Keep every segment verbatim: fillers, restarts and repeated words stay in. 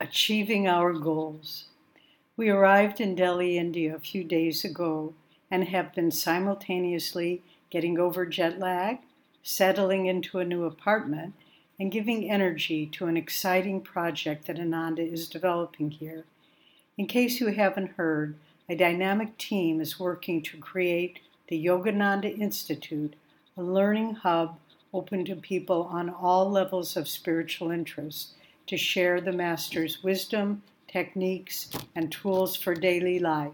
achieving our goals. We arrived in Delhi, India a few days ago and have been simultaneously getting over jet lag, settling into a new apartment, and giving energy to an exciting project that Ananda is developing here. In case you haven't heard, a dynamic team is working to create the Yogananda Institute, a learning hub open to people on all levels of spiritual interest, to share the Master's wisdom, techniques, and tools for daily life.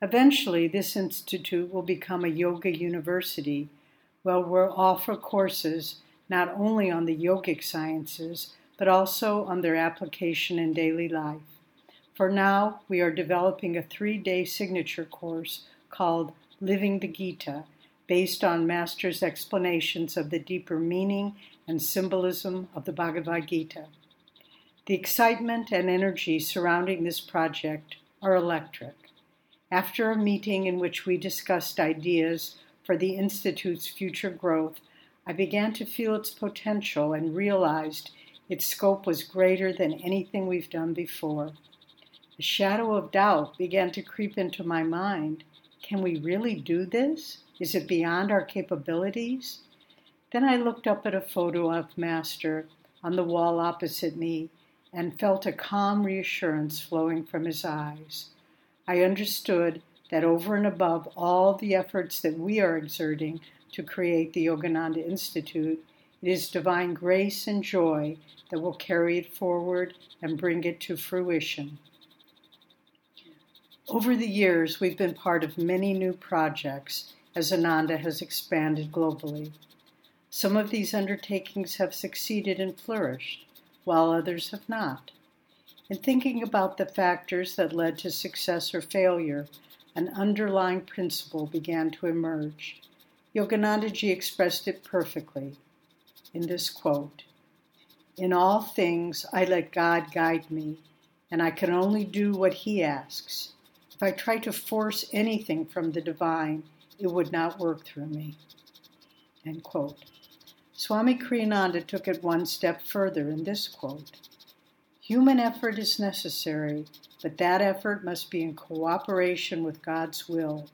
Eventually, this institute will become a yoga university, where we'll offer courses not only on the yogic sciences, but also on their application in daily life. For now, we are developing a three-day signature course called Living the Gita, based on Master's explanations of the deeper meaning and symbolism of the Bhagavad Gita. The excitement and energy surrounding this project are electric. After a meeting in which we discussed ideas for the Institute's future growth, I began to feel its potential and realized its scope was greater than anything we've done before. A shadow of doubt began to creep into my mind. Can we really do this? Is it beyond our capabilities? Then I looked up at a photo of Master on the wall opposite me and felt a calm reassurance flowing from his eyes. I understood that over and above all the efforts that we are exerting to create the Yogananda Institute, it is divine grace and joy that will carry it forward and bring it to fruition. Over the years, we've been part of many new projects as Ananda has expanded globally. Some of these undertakings have succeeded and flourished, while others have not. In thinking about the factors that led to success or failure, an underlying principle began to emerge. Yoganandaji expressed it perfectly in this quote, "In all things I let God guide me, and I can only do what He asks. If I try to force anything from the divine, it would not work through me." End quote. Swami Kriyananda took it one step further in this quote, "Human effort is necessary, but that effort must be in cooperation with God's will.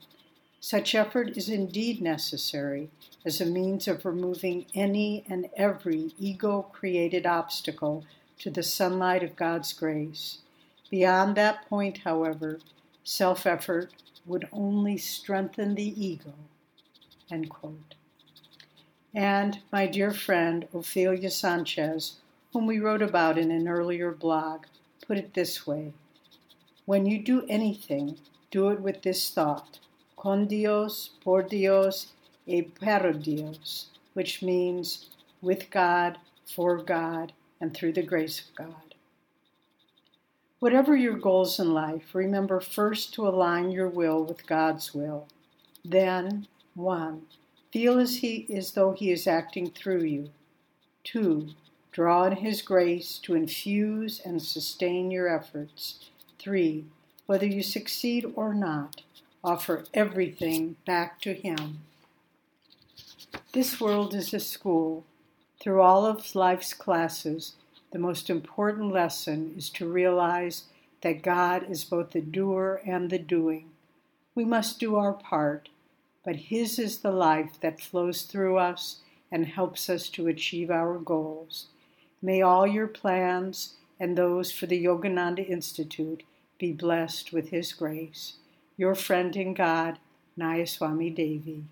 Such effort is indeed necessary as a means of removing any and every ego-created obstacle to the sunlight of God's grace. Beyond that point, however, self-effort would only strengthen the ego." End quote. And my dear friend, Ophelia Sanchez, whom we wrote about in an earlier blog, put it this way, "When you do anything, do it with this thought, con Dios, por Dios, e para Dios," which means with God, for God, and through the grace of God. Whatever your goals in life, remember first to align your will with God's will. Then, one, feel as, he, as though He is acting through you. Two, draw on His grace to infuse and sustain your efforts. Three, whether you succeed or not, offer everything back to Him. This world is a school. Through all of life's classes, the most important lesson is to realize that God is both the doer and the doing. We must do our part, but His is the life that flows through us and helps us to achieve our goals. May all your plans and those for the Yogananda Institute be blessed with His grace. Your friend in God, Nayaswami Devi.